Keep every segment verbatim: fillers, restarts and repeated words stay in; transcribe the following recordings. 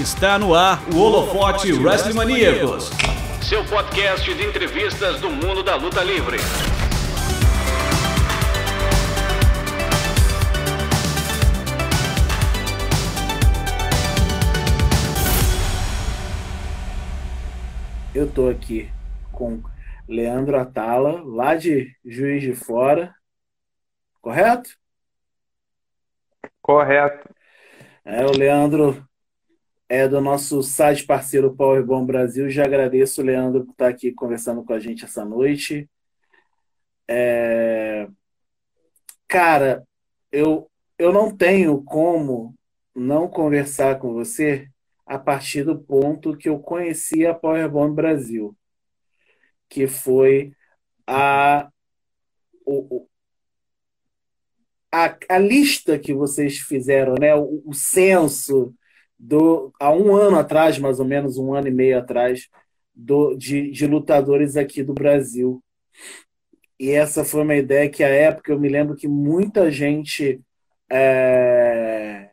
Está no ar o Holofote WrestleManiacos, seu podcast de entrevistas do mundo da luta livre. Eu tô aqui com Leandro Atala, lá de Juiz de Fora, correto? Correto. É, o Leandro é do nosso site parceiro Powerbomb Brasil. Já agradeço o Leandro por estar aqui conversando com a gente essa noite. É... Cara, eu, eu não tenho como não conversar com você a partir do ponto que eu conheci a Powerbomb Brasil, que foi a... O, A, a lista que vocês fizeram, né? o, o censo do, há um ano atrás, mais ou menos, um ano e meio atrás, do, de, de lutadores aqui do Brasil. E essa foi uma ideia que, à época, eu me lembro que muita gente é,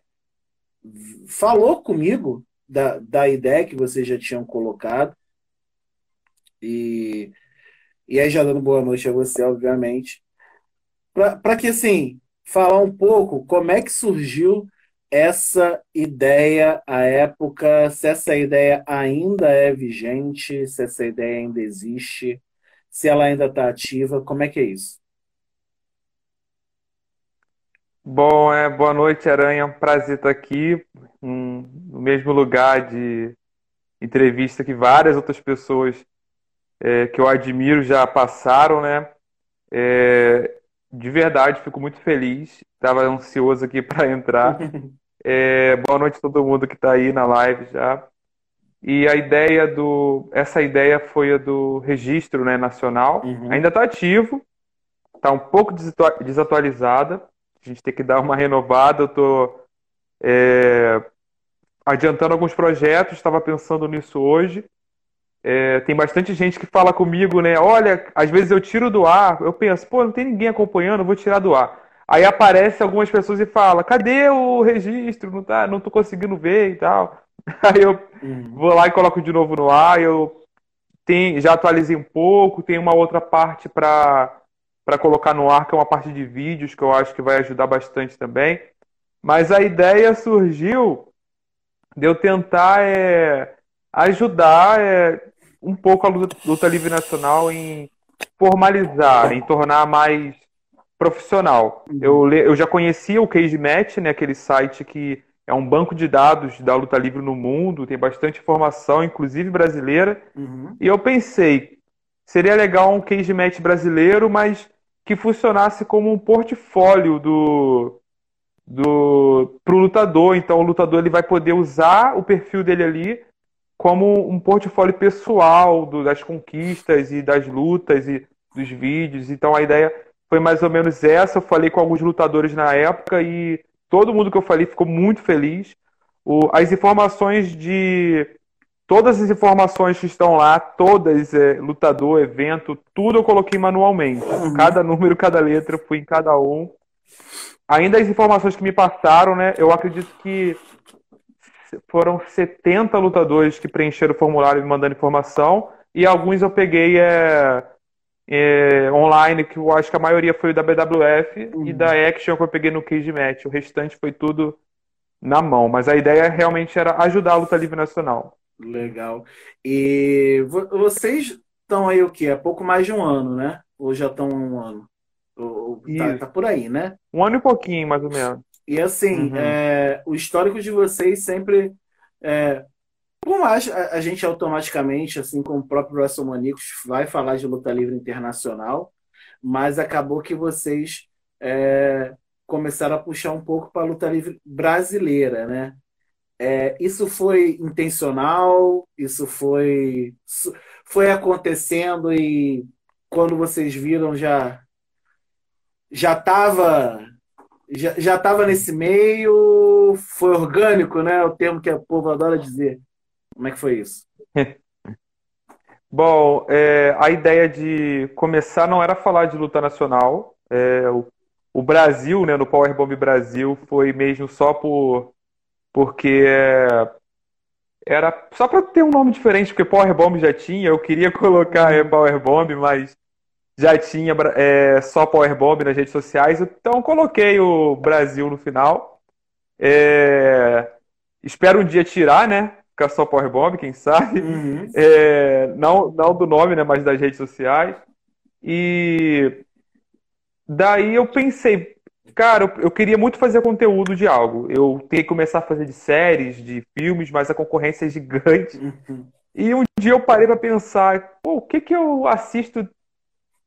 falou comigo da, da ideia que vocês já tinham colocado. E, e aí, já dando boa noite a você, obviamente. Para que, assim... falar um pouco como é que surgiu essa ideia à época, se essa ideia ainda é vigente, se essa ideia ainda existe, se ela ainda está ativa, como é que é isso? Bom, é, boa noite, Aranha, prazer estar aqui, um, no mesmo lugar de entrevista que várias outras pessoas é, que eu admiro já passaram, né? É... De verdade, fico muito feliz. Estava ansioso aqui para entrar. É, boa noite a todo mundo que está aí na live já. E a ideia do... Essa ideia foi a do registro, né, nacional. Uhum. Ainda está ativo. Está um pouco desatualizada. A gente tem que dar uma renovada. Eu estou é, adiantando alguns projetos. Estava pensando nisso hoje. É, tem bastante gente que fala comigo, né? Olha, às vezes eu tiro do ar, eu penso, pô, não tem ninguém acompanhando, eu vou tirar do ar. Aí aparece algumas pessoas e fala, cadê o registro? Não, tá, não tô conseguindo ver e tal. Aí eu uhum. vou lá e coloco de novo no ar, eu tem, já atualizei um pouco, tem uma outra parte para para colocar no ar, que é uma parte de vídeos, que eu acho que vai ajudar bastante também. Mas a ideia surgiu de eu tentar é, ajudar... É, um pouco a luta, luta livre nacional em formalizar, em tornar mais profissional. Eu, eu já conhecia o CageMatch, né, aquele site que é um banco de dados da luta livre no mundo, tem bastante informação, inclusive brasileira. Uhum. E eu pensei, seria legal um CageMatch brasileiro, mas que funcionasse como um portfólio do... do pro lutador. Então o lutador ele vai poder usar o perfil dele ali como um portfólio pessoal do, das conquistas e das lutas e dos vídeos. Então a ideia foi mais ou menos essa. Eu falei com alguns lutadores na época e todo mundo que eu falei ficou muito feliz. O, as informações de... Todas as informações que estão lá, todas, é, lutador, evento, tudo eu coloquei manualmente. Cada número, cada letra, eu fui em cada um. Ainda as informações que me passaram, né? Eu acredito que... foram setenta lutadores que preencheram o formulário me mandando informação e alguns eu peguei é, é, online, que eu acho que a maioria foi da B W F uhum. e da Action que eu peguei no CageMatch. O restante foi tudo na mão, mas a ideia realmente era ajudar a luta livre nacional. Legal. E vocês estão aí o quê? Há pouco mais de um ano, né? Ou já estão um ano? Ou, tá, tá por aí, né? Um ano e pouquinho, mais ou menos. E assim, uhum. é, o histórico de vocês sempre, é, por mais a, a gente automaticamente, assim como o próprio WrestleManiacos, vai falar de luta livre internacional, mas acabou que vocês é, começaram a puxar um pouco para a luta livre brasileira, né? É, isso foi intencional? Isso foi, foi acontecendo e quando vocês viram já já estava... Já estava nesse meio, foi orgânico, né? O termo que o povo adora dizer. Como é que foi isso? Bom, é, a ideia de começar não era falar de luta nacional. É, o, o Brasil, né, no Powerbomb Brasil, foi mesmo só por porque é, era só para ter um nome diferente, porque Powerbomb já tinha, eu queria colocar é, Powerbomb, mas já tinha é, só Powerbomb nas redes sociais, então coloquei o Brasil no final. É, espero um dia tirar, né? Ficar só Powerbomb, quem sabe. Uhum. É, não, não do nome, né? Mas das redes sociais. E daí eu pensei, cara, eu, eu queria muito fazer conteúdo de algo. Eu tenho que começar a fazer de séries, de filmes, mas a concorrência é gigante. Uhum. E um dia eu parei pra pensar, pô, o que que eu assisto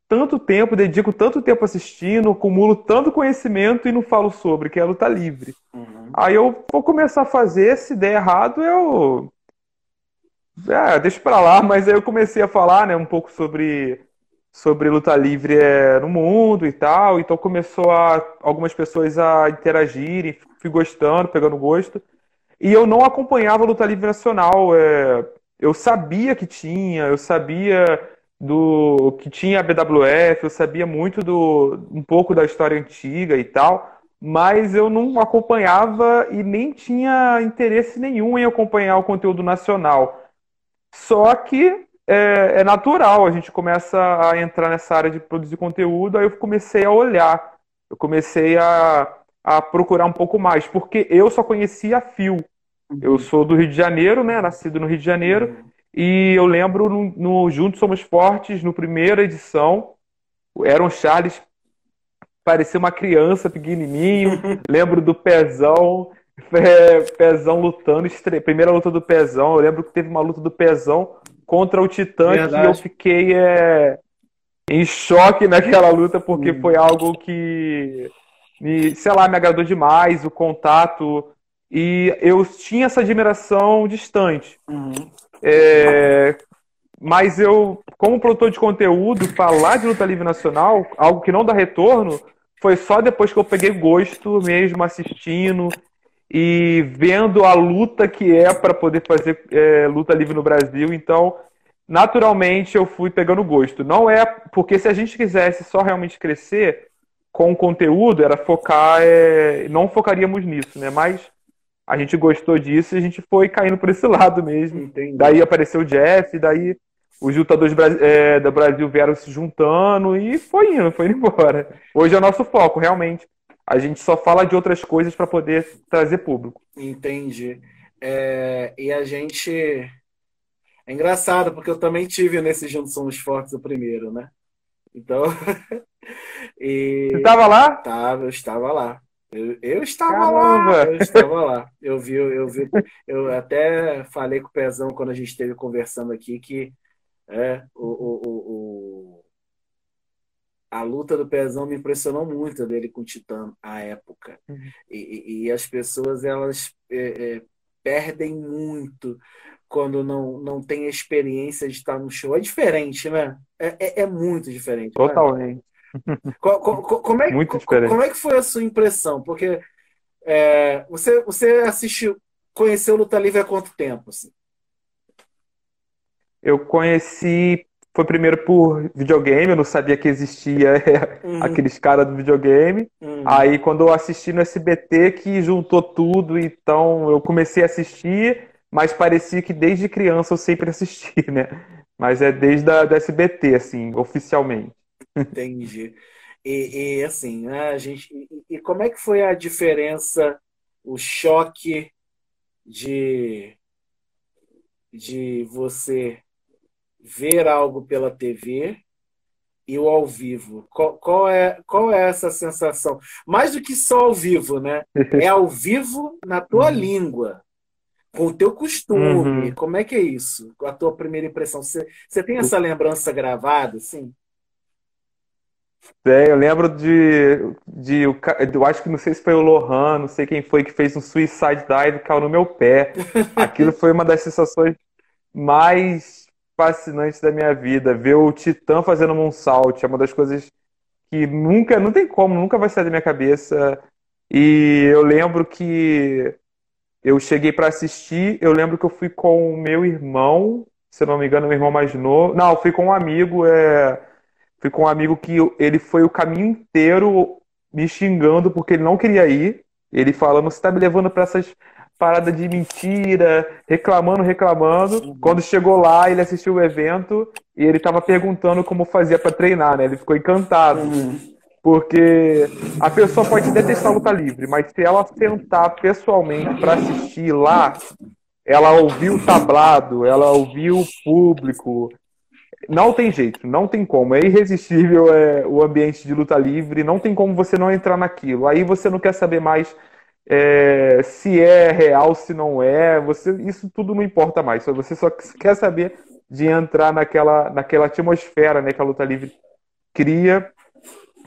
tanto tempo, dedico tanto tempo assistindo, acumulo tanto conhecimento e não falo sobre, que é a luta livre. Uhum. Aí eu vou começar a fazer, se der errado, eu... É, deixa pra lá, mas aí eu comecei a falar, né, um pouco sobre... sobre luta livre é, no mundo e tal, então começou a algumas pessoas a interagirem, fui gostando, pegando gosto, e eu não acompanhava a luta livre nacional, é, eu sabia que tinha, eu sabia do que tinha a B W F, eu sabia muito do um pouco da história antiga e tal, mas eu não acompanhava e nem tinha interesse nenhum em acompanhar o conteúdo nacional. Só que É, é natural, a gente começa a entrar nessa área de produzir conteúdo, aí eu comecei a olhar, eu comecei a, a procurar um pouco mais, porque eu só conhecia a Fio. Uhum. Eu sou do Rio de Janeiro, né, nascido no Rio de Janeiro, uhum. E eu lembro no, no Juntos Somos Fortes, no primeira edição, o Aaron Charles parecia uma criança pequenininho, lembro do Pezão, é, Pezão lutando, estre... primeira luta do Pezão, eu lembro que teve uma luta do Pezão contra o Titã, verdade. Que eu fiquei é, em choque naquela luta, porque hum. foi algo que, me, sei lá, me agradou demais, o contato. E eu tinha essa admiração distante. Hum. É, mas eu, como produtor de conteúdo, falar de luta livre nacional, algo que não dá retorno, foi só depois que eu peguei gosto mesmo, assistindo e vendo a luta que é para poder fazer é, luta livre no Brasil. Então, naturalmente, eu fui pegando gosto. Não é... Porque se a gente quisesse só realmente crescer com o conteúdo, era focar... É, não focaríamos nisso, né? Mas a gente gostou disso e a gente foi caindo por esse lado mesmo. Entendi. Daí apareceu o Jeff, daí os lutadores é, do Brasil vieram se juntando e foi indo, foi indo embora. Hoje é o nosso foco, realmente. A gente só fala de outras coisas para poder trazer público. Entendi. É, e a gente... É engraçado, porque eu também tive nesse Juntos Somos Fortes o primeiro, né? Então... e... Você estava lá? Tava, eu estava lá. Eu, eu estava Caramba. lá. Eu estava lá. Eu vi, eu vi... Eu até falei com o Pezão quando a gente esteve conversando aqui que é, o... o, o, o... a luta do Pezão me impressionou muito, dele com o Titã, à época. Uhum. E, e as pessoas, elas é, é, perdem muito quando não, não tem a experiência de estar no show. É diferente, né? É, é, é muito diferente. Totalmente. Co, co, co, como, é, muito co, diferente. Como é que foi a sua impressão? Porque é, você, você assistiu, conheceu Luta Livre há quanto tempo? Assim? Eu conheci... Foi primeiro por videogame, eu não sabia que existia é, uhum. aqueles caras do videogame. Uhum. Aí quando eu assisti no S B T que juntou tudo, então eu comecei a assistir, mas parecia que desde criança eu sempre assisti, né? Mas é desde a, da S B T, assim, oficialmente. Entendi. E, e assim, né, a gente... E, e como é que foi a diferença, o choque de, de você... ver algo pela T V e o ao vivo? Qual, qual, é, qual é essa sensação? Mais do que só ao vivo, né? É ao vivo na tua uhum. língua, com o teu costume. Uhum. Como é que é isso? A tua primeira impressão? Você, você tem essa lembrança gravada, assim? É, eu lembro de, de, eu acho que não sei se foi o Lohan, não sei quem foi que fez um suicide dive e caiu no meu pé. Aquilo foi uma das sensações mais... fascinante da minha vida, ver o Titã fazendo moonsault, é uma das coisas que nunca, não tem como, nunca vai sair da minha cabeça. E eu lembro que eu cheguei para assistir, eu lembro que eu fui com o meu irmão, se não me engano, meu irmão mais novo, não, eu fui com um amigo, é, fui com um amigo que ele foi o caminho inteiro me xingando porque ele não queria ir, ele falando, você tá me levando para essas parada de mentira, reclamando, reclamando. Uhum. Quando chegou lá, ele assistiu o evento e ele tava perguntando como fazia pra treinar, né? Ele ficou encantado. Uhum. Porque a pessoa pode detestar a luta livre, mas se ela sentar pessoalmente pra assistir lá, ela ouviu o tablado, ela ouviu o público... Não tem jeito, não tem como. É irresistível é, o ambiente de luta livre, não tem como você não entrar naquilo. Aí você não quer saber mais é, se é real, se não é. Você, isso tudo não importa mais. Você só quer saber de entrar naquela, naquela atmosfera, né, que a luta livre cria.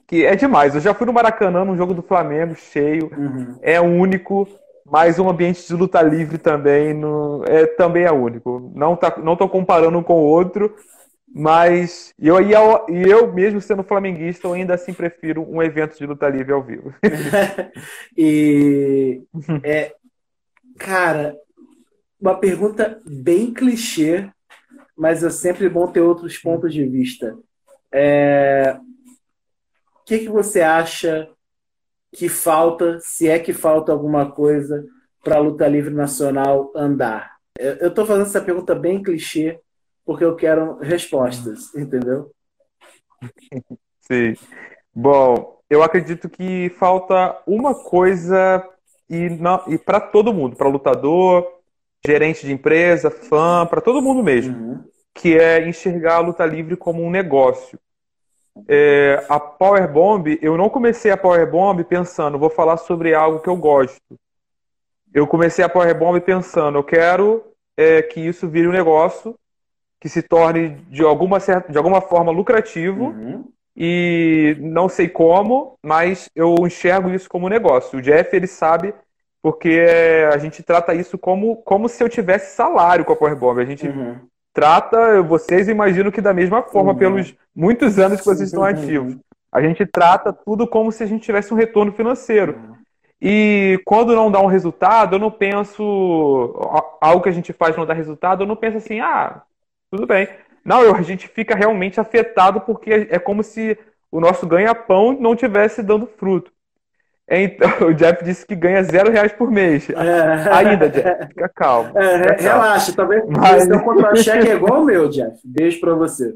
Que é demais. Eu já fui no Maracanã, num jogo do Flamengo, cheio. Uhum. É único. Mas um ambiente de luta livre também, no, é, também é único. Não tá, não tô comparando um com o outro. Mas eu, eu, eu, mesmo sendo flamenguista, eu ainda assim prefiro um evento de luta livre ao vivo. E, é, cara, uma pergunta bem clichê, mas é sempre bom ter outros pontos de vista. É, o que, que você acha que falta, se é que falta alguma coisa, para a luta livre nacional andar? Eu estou fazendo essa pergunta bem clichê, porque eu quero respostas, entendeu? Sim. Bom, eu acredito que falta uma coisa e, e para todo mundo, para lutador, gerente de empresa, fã, para todo mundo mesmo, uhum. que é enxergar a luta livre como um negócio. É, a Powerbomb, eu não comecei a Powerbomb pensando, vou falar sobre algo que eu gosto. Eu comecei a Powerbomb pensando, eu quero é, que isso vire um negócio, que se torne de alguma, certa, de alguma forma lucrativo, uhum. e não sei como, mas eu enxergo isso como negócio. O Jeff, ele sabe, porque a gente trata isso como, como se eu tivesse salário com a Powerbomb. A gente uhum. trata, vocês imaginam que da mesma forma, uhum. pelos muitos anos que vocês estão ativos. A gente trata tudo como se a gente tivesse um retorno financeiro. Uhum. E quando não dá um resultado, eu não penso... Algo que a gente faz não dá resultado, eu não penso assim, ah... Tudo bem. Não, eu, a gente fica realmente afetado porque é como se o nosso ganha-pão não estivesse dando fruto. Então, o Jeff disse que ganha zero reais por mês. É. Ainda, Jeff, fica calmo. É, fica relaxa, calmo. Também. Mas... Seu contra-cheque é igual o meu, Jeff. Beijo pra você.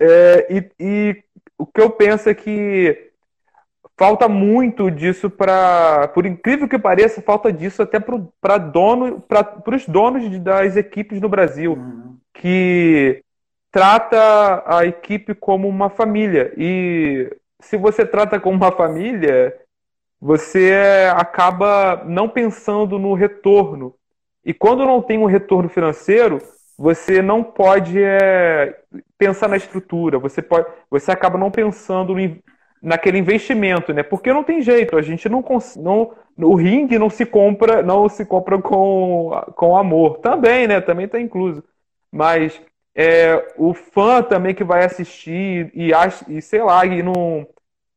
é, e, e o que eu penso é que falta muito disso para, por incrível que pareça, falta disso até para dono, para os donos das equipes no Brasil, uhum. que trata a equipe como uma família. E se você trata como uma família, você acaba não pensando no retorno. E quando não tem um retorno financeiro, você não pode é, pensar na estrutura. Você pode, você acaba não pensando no naquele investimento, né? Porque não tem jeito, a gente não, não o ringue não se compra, não se compra com, com amor. Também, né? Também tá incluso. Mas é, o fã também que vai assistir e, e sei lá, e não,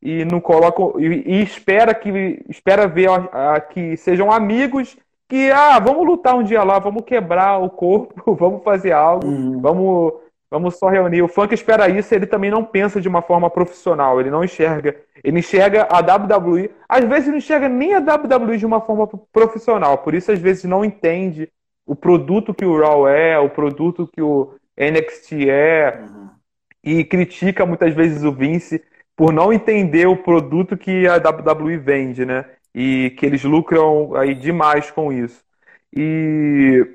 e não coloca e, e espera que espera ver a, a, que sejam amigos que, ah, vamos lutar um dia lá, vamos quebrar o corpo, vamos fazer algo, uhum. vamos... Vamos só reunir. O fã que espera isso, ele também não pensa de uma forma profissional. Ele não enxerga. Ele enxerga a W W E. Às vezes, não enxerga nem a W W E de uma forma profissional. Por isso, às vezes, não entende o produto que o Raw é, o produto que o N X T é. Uhum. E critica, muitas vezes, o Vince por não entender o produto que a W W E vende, né? E que eles lucram aí demais com isso. E...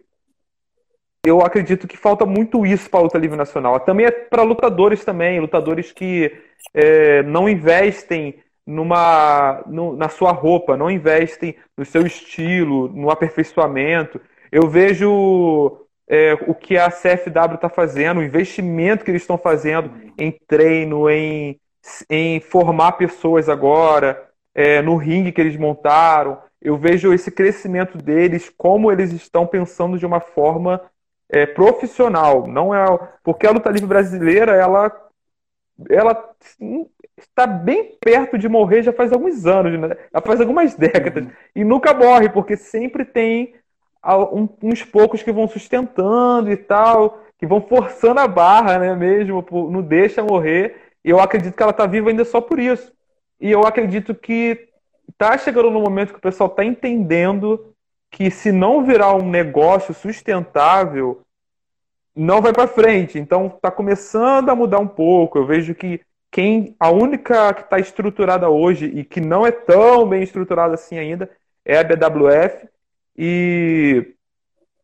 eu acredito que falta muito isso para a luta livre nacional. Também é para lutadores também, lutadores que é, não investem numa, no, na sua roupa, não investem no seu estilo, no aperfeiçoamento. Eu vejo é, o que a C F W está fazendo, o investimento que eles estão fazendo em treino, em, em formar pessoas agora, é, no ringue que eles montaram. Eu vejo esse crescimento deles, como eles estão pensando de uma forma... é profissional, não é... Porque a luta livre brasileira, ela, ela está bem perto de morrer já faz alguns anos, né? Já faz algumas décadas. Uhum. E nunca morre, porque sempre tem uns poucos que vão sustentando e tal, que vão forçando a barra, né, mesmo, não deixa morrer. E eu acredito que ela está viva ainda só por isso. E eu acredito que tá chegando no momento que o pessoal tá entendendo que se não virar um negócio sustentável, não vai para frente. Então tá começando a mudar um pouco. Eu vejo que quem a única que está estruturada hoje e que não é tão bem estruturada assim ainda é a B W F. E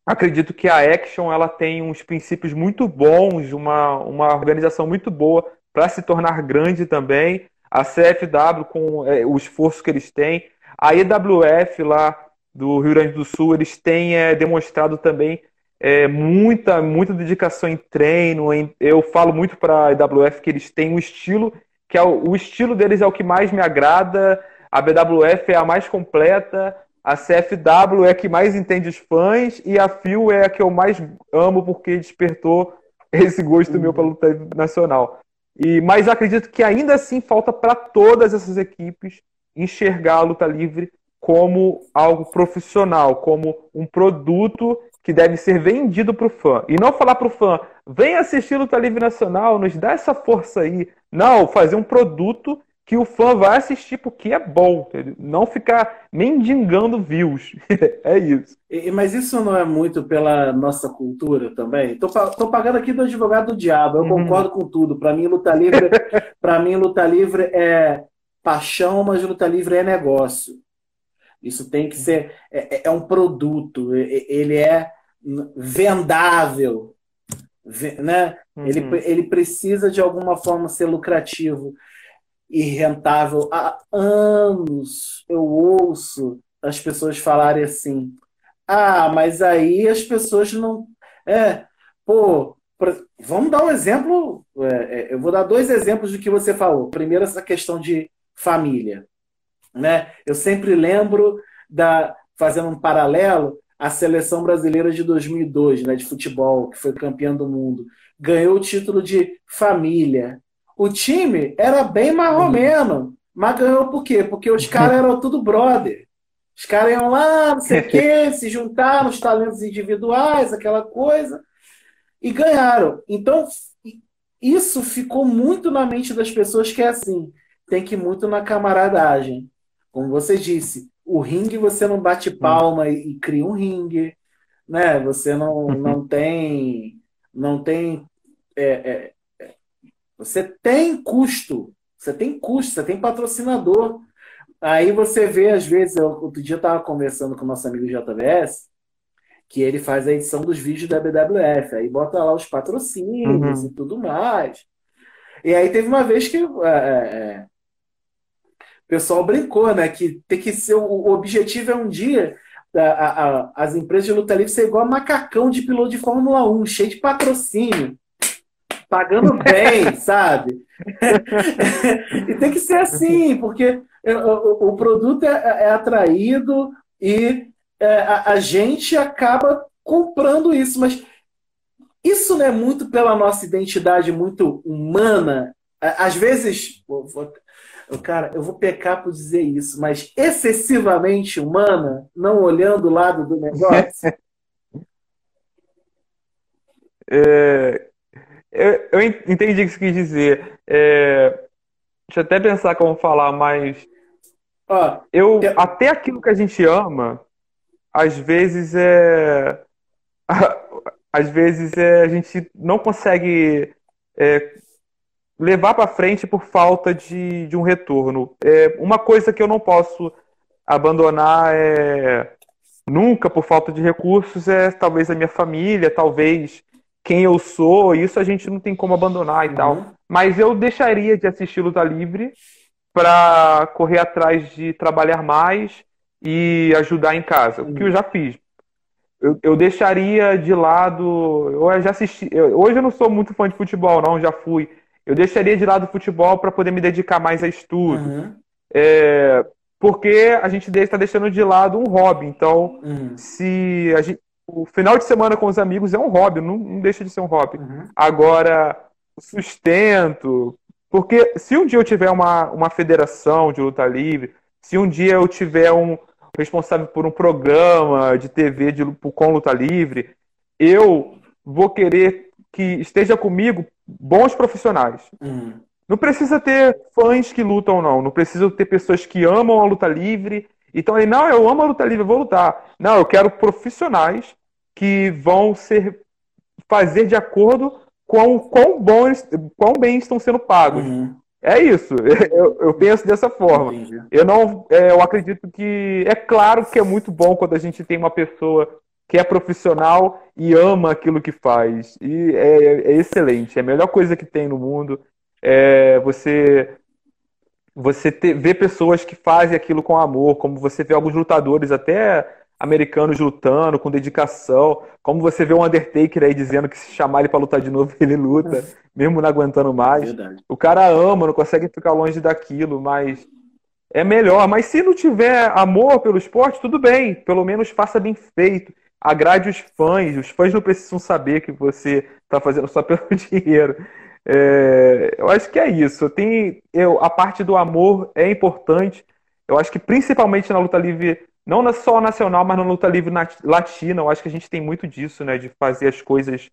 acredito que a Action ela tem uns princípios muito bons, uma, uma organização muito boa para se tornar grande também. A C F W, com é, o esforço que eles têm. A E W F lá do Rio Grande do Sul, eles têm é, demonstrado também é, muita, muita dedicação em treino. Em, eu falo muito para a E W F que eles têm um estilo, que é o, o estilo deles é o que mais me agrada. A B W F é a mais completa. A C F W é a que mais entende os fãs. E a F I W é a que eu mais amo porque despertou esse gosto uhum. meu pela luta nacional. E, mas acredito que ainda assim falta para todas essas equipes enxergar a luta livre como algo profissional, como um produto que deve ser vendido para o fã. E não falar para o fã, vem assistir Luta Livre Nacional, nos dá essa força aí. Não, fazer um produto que o fã vai assistir porque é bom. Entendeu? Não ficar mendigando views. É isso. Mas isso não é muito pela nossa cultura também? Tô, tô pagando aqui do advogado do diabo, eu uhum. concordo com tudo. Para mim, luta livre, para mim, luta livre é paixão, mas luta livre é negócio. Isso tem que ser... É, é um produto, ele é vendável, né? Uhum. Ele, ele precisa, de alguma forma, ser lucrativo e rentável. Há anos eu ouço as pessoas falarem assim... Ah, mas aí as pessoas não... É, pô, pra... vamos dar um exemplo... É, é, eu vou dar dois exemplos do que você falou. Primeiro, essa questão de família. Né? Eu sempre lembro, da fazendo um paralelo, a seleção brasileira de dois mil e dois, né, de futebol, que foi campeã do mundo. Ganhou o título de família. O time era bem marromeno, mas ganhou por quê? Porque os caras eram tudo brother. Os caras iam lá, não sei o quê, se juntaram, os talentos individuais, aquela coisa, e ganharam. Então, isso ficou muito na mente das pessoas que é assim, tem que ir muito na camaradagem. Como você disse, o ringue você não bate palma e, e cria um ringue, né? Você não, não tem... Não tem é, é, é, você tem custo, você tem custo, você tem patrocinador. Aí você vê, às vezes, eu, outro dia eu estava conversando com o nosso amigo J B S, que ele faz a edição dos vídeos da B W F, aí bota lá os patrocínios uhum. e tudo mais. E aí teve uma vez que é, é, o pessoal brincou, né? Que tem que ser, o, o objetivo é um dia a, a, a, as empresas de luta livre ser igual a macacão de piloto de Fórmula um, cheio de patrocínio. Pagando bem, sabe? E tem que ser assim, porque o produto é atraído e a gente acaba comprando isso. Mas isso não é muito pela nossa identidade muito humana. Às vezes, cara, eu vou pecar por dizer isso, mas excessivamente humana, não olhando o lado do negócio. É... Eu, eu entendi o que você quis dizer. É, deixa eu até pensar como falar, mas... Ah, eu, eu... Até aquilo que a gente ama, às vezes é... Às vezes é, a gente não consegue é, levar para frente por falta de, de um retorno. É, uma coisa que eu não posso abandonar é, nunca por falta de recursos é talvez a minha família, talvez... quem eu sou, isso a gente não tem como abandonar e uhum. tal. Mas eu deixaria de assistir Luta Livre para correr atrás de trabalhar mais e ajudar em casa, uhum. o que eu já fiz. Eu, eu deixaria de lado... Eu já assisti, eu, hoje eu não sou muito fã de futebol, não, já fui. Eu deixaria de lado o futebol para poder me dedicar mais a estudo. Uhum. É, porque a gente está deixando de lado um hobby. Então, uhum. se a gente... O final de semana com os amigos é um hobby, não, não deixa de ser um hobby. Uhum. Agora, sustento... Porque se um dia eu tiver uma, uma federação de luta livre, se um dia eu tiver um responsável por um programa de T V de, com luta livre, eu vou querer que esteja comigo bons profissionais. Uhum. Não precisa ter fãs que lutam, não. Não precisa ter pessoas que amam a luta livre. Então, aí, não, eu amo a luta livre, eu vou lutar. Não, eu quero profissionais que vão ser, fazer de acordo com o quão, bom, quão bem estão sendo pagos. Uhum. É isso. Eu, eu penso dessa forma. Entendi. Eu não, é, eu acredito que... É claro que é muito bom quando a gente tem uma pessoa que é profissional e ama aquilo que faz. E é, é excelente. É a melhor coisa que tem no mundo. É você... Você ter, ver pessoas que fazem aquilo com amor, como você vê alguns lutadores, até americanos, lutando com dedicação, como você vê o Undertaker aí dizendo que se chamar ele pra lutar de novo, ele luta, mesmo não aguentando mais. Verdade. O cara ama, não consegue ficar longe daquilo, mas é melhor. Mas se não tiver amor pelo esporte, tudo bem, pelo menos faça bem feito, agrade os fãs. Os fãs não precisam saber que você tá fazendo só pelo dinheiro. É, eu acho que é isso. Tem, eu, a parte do amor é importante. Eu acho que principalmente na luta livre, não na, só nacional, mas na luta livre nat, latina, eu acho que a gente tem muito disso, né? De fazer as coisas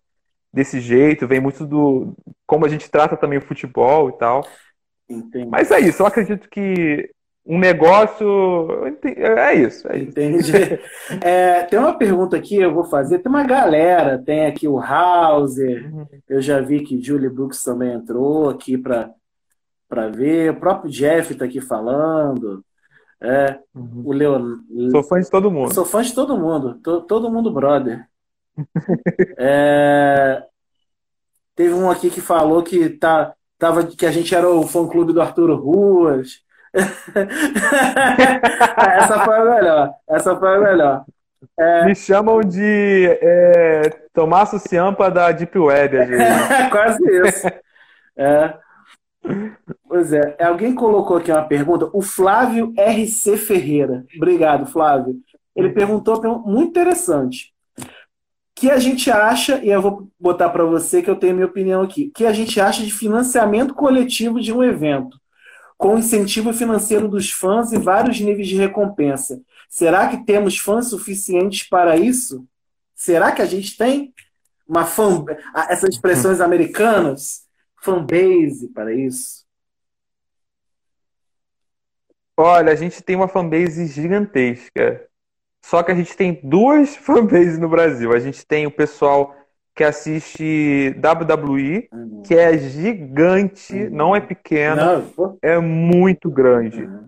desse jeito. Vem muito do como a gente trata também o futebol e tal. Entendi. Mas é isso, eu acredito que um negócio... É isso, é isso. Entendi. É, tem uma pergunta aqui, eu vou fazer. Tem uma galera, tem aqui o Hauser, eu já vi que Julie Brooks também entrou aqui para para ver. O próprio Jeff está aqui falando. É, uhum. o Leon... Sou fã de todo mundo. Sou fã de todo mundo. Tô, todo mundo brother. É, teve um aqui que falou que, tá, tava, que a gente era o fã-clube do Arturo Ruas. Essa foi a melhor. Essa foi a melhor. É... Me chamam de é, Tomasso Ciampa da Deep Web. Quase isso. É. Pois é. Alguém colocou aqui uma pergunta. O Flávio R C Ferreira. Obrigado, Flávio. Ele perguntou muito interessante. Que a gente acha, e eu vou botar para você que eu tenho minha opinião aqui, que a gente acha de financiamento coletivo de um evento, com incentivo financeiro dos fãs e vários níveis de recompensa. Será que temos fãs suficientes para isso? Será que a gente tem uma fan... essas expressões americanas? Fanbase para isso? Olha, a gente tem uma fanbase gigantesca. Só que a gente tem duas fanbases no Brasil. A gente tem o pessoal que assiste W W E, uhum. que é gigante, uhum. não é pequeno, não. É muito grande. Uhum.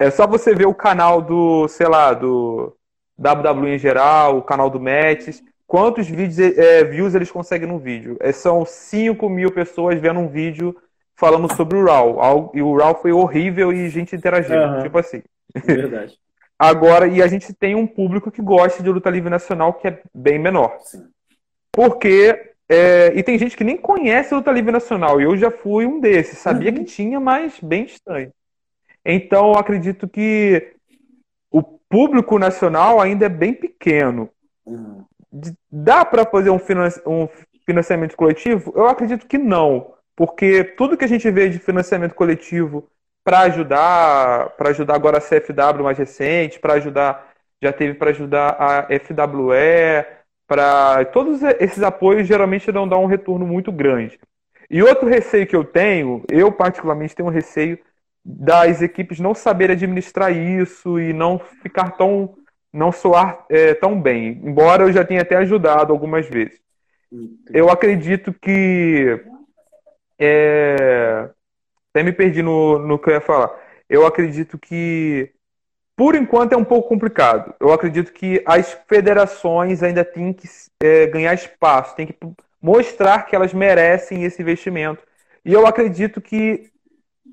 É só você ver o canal do, sei lá, do W W E em geral, o canal do Matches, quantos vídeos, é, views eles conseguem num vídeo. É, são cinco mil pessoas vendo um vídeo falando sobre o Raw. E o Raw foi horrível e gente interagindo, uhum. tipo assim. Verdade. Agora, e a gente tem um público que gosta de luta livre nacional que é bem menor. Sim. Porque, é, e tem gente que nem conhece a luta livre nacional, e eu já fui um desses, sabia uhum. que tinha, mas bem distante. Então, eu acredito que o público nacional ainda é bem pequeno. Uhum. Dá para fazer um, financi um financiamento coletivo? Eu acredito que não, porque tudo que a gente vê de financiamento coletivo para ajudar, para ajudar agora a C F W mais recente, para ajudar, já teve para ajudar a F W E... Pra... Todos esses apoios geralmente não dão um retorno muito grande. E outro receio que eu tenho, eu particularmente tenho um receio das equipes não saberem administrar isso e não ficar tão, não soar é, tão bem. Embora eu já tenha até ajudado algumas vezes. Eu acredito que... É... Até me perdi no, no que eu ia falar. Eu acredito que... Por enquanto é um pouco complicado. Eu acredito que as federações ainda têm que é, ganhar espaço, têm que mostrar que elas merecem esse investimento. E eu acredito que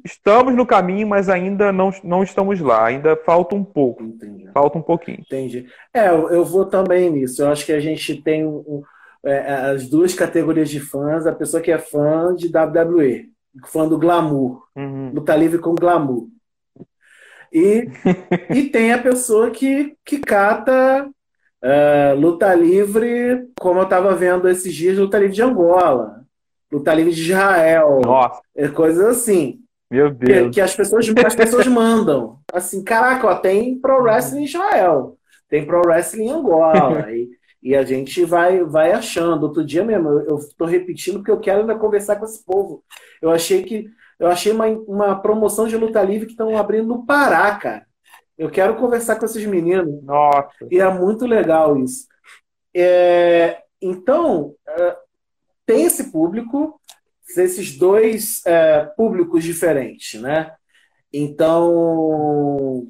estamos no caminho, mas ainda não, não estamos lá. Ainda falta um pouco. Entendi. Falta um pouquinho. Entendi. É, eu vou também nisso. Eu acho que a gente tem um, é, as duas categorias de fãs. A pessoa que é fã de W W E, fã do glamour, uhum. luta livre com glamour. E, e tem a pessoa que, que cata uh, luta livre, como eu estava vendo esses dias, luta livre de Angola, luta livre de Israel, nossa. Coisas assim. Meu Deus. Que, que as, pessoas, as pessoas mandam. Assim, caraca, ó, tem pro wrestling em Israel, tem pro wrestling em Angola. e, e a gente vai, vai achando. Outro dia mesmo, eu estou repetindo porque eu quero ainda conversar com esse povo. Eu achei que Eu achei uma, uma promoção de luta livre que estão abrindo no Pará, cara. Eu quero conversar com esses meninos. Nossa. E é muito legal isso. É, então, é, tem esse público, esses dois é, públicos diferentes, né? Então,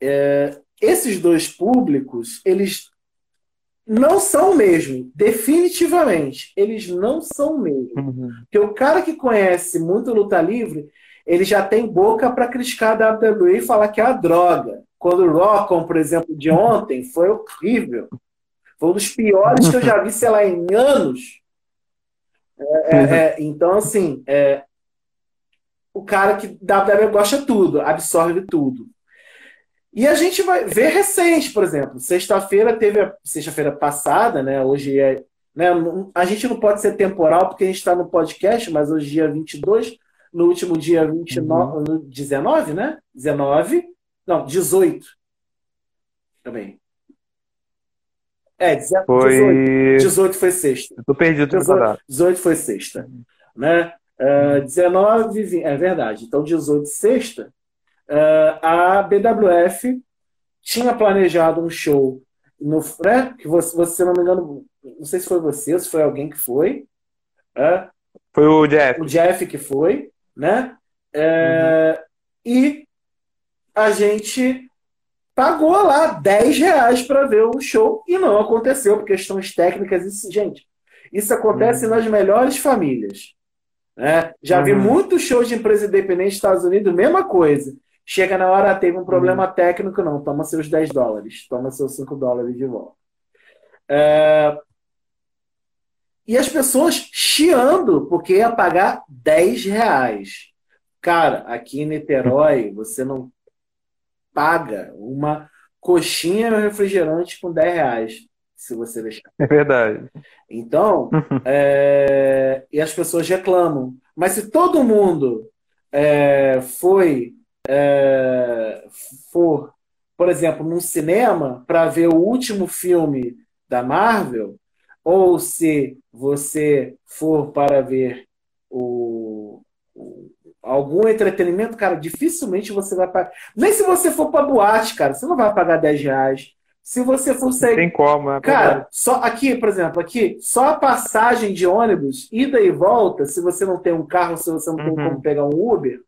é, esses dois públicos, eles não são o mesmo, definitivamente. Eles não são o mesmo. Uhum. Porque o cara que conhece muito luta livre, ele já tem boca para criticar a W W E e falar que é uma droga. Quando o Rockon, por exemplo, de ontem, foi horrível. Foi um dos piores que eu já vi, sei lá, em anos. É, é, é, então, assim, é, o cara que da W W E gosta de tudo, absorve tudo. E a gente vai ver recente, por exemplo. Sexta-feira teve a sexta-feira passada, né? Hoje é. Né, a gente não pode ser temporal porque a gente está no podcast, mas hoje, dia vinte e dois. No último dia vinte e nove, uhum. dezenove, né? dezenove. Não, dezoito. Também. É, dezoito. Foi... dezoito foi sexta. Eu tô perdido. dezoito, dezoito foi sexta. Uhum. Né? Uh, dezenove, vinte, é verdade. Então, dezoito, sexta, uh, a B W F tinha planejado um show no, né? Que você, você, não me engano, não sei se foi você ou se foi alguém que foi. Uh, foi o Jeff. O Jeff que foi, né? É, uhum. E a gente pagou lá dez reais para ver o show e não aconteceu por questões técnicas. Isso, gente, isso acontece uhum. nas melhores famílias. Né? Já uhum. vi muitos shows de empresa independente nos Estados Unidos, mesma coisa. Chega na hora, teve um problema uhum. técnico, não. Toma seus dez dólares, toma seus cinco dólares de volta. É... E as pessoas chiando porque ia pagar dez reais. Cara, aqui em Niterói, você não paga uma coxinha no refrigerante com dez reais, se você deixar. É verdade. Então, é... e as pessoas reclamam. Mas se todo mundo é, foi, é, for, por exemplo, num cinema para ver o último filme da Marvel... ou se você for para ver o, o, algum entretenimento, cara, dificilmente você vai pagar. Nem se você for para boate, cara, você não vai pagar dez reais. Se você for sair... Tem como, é cara, só aqui, por exemplo, aqui, só a passagem de ônibus, ida e volta, se você não tem um carro, se você não tem uhum. como pegar um Uber,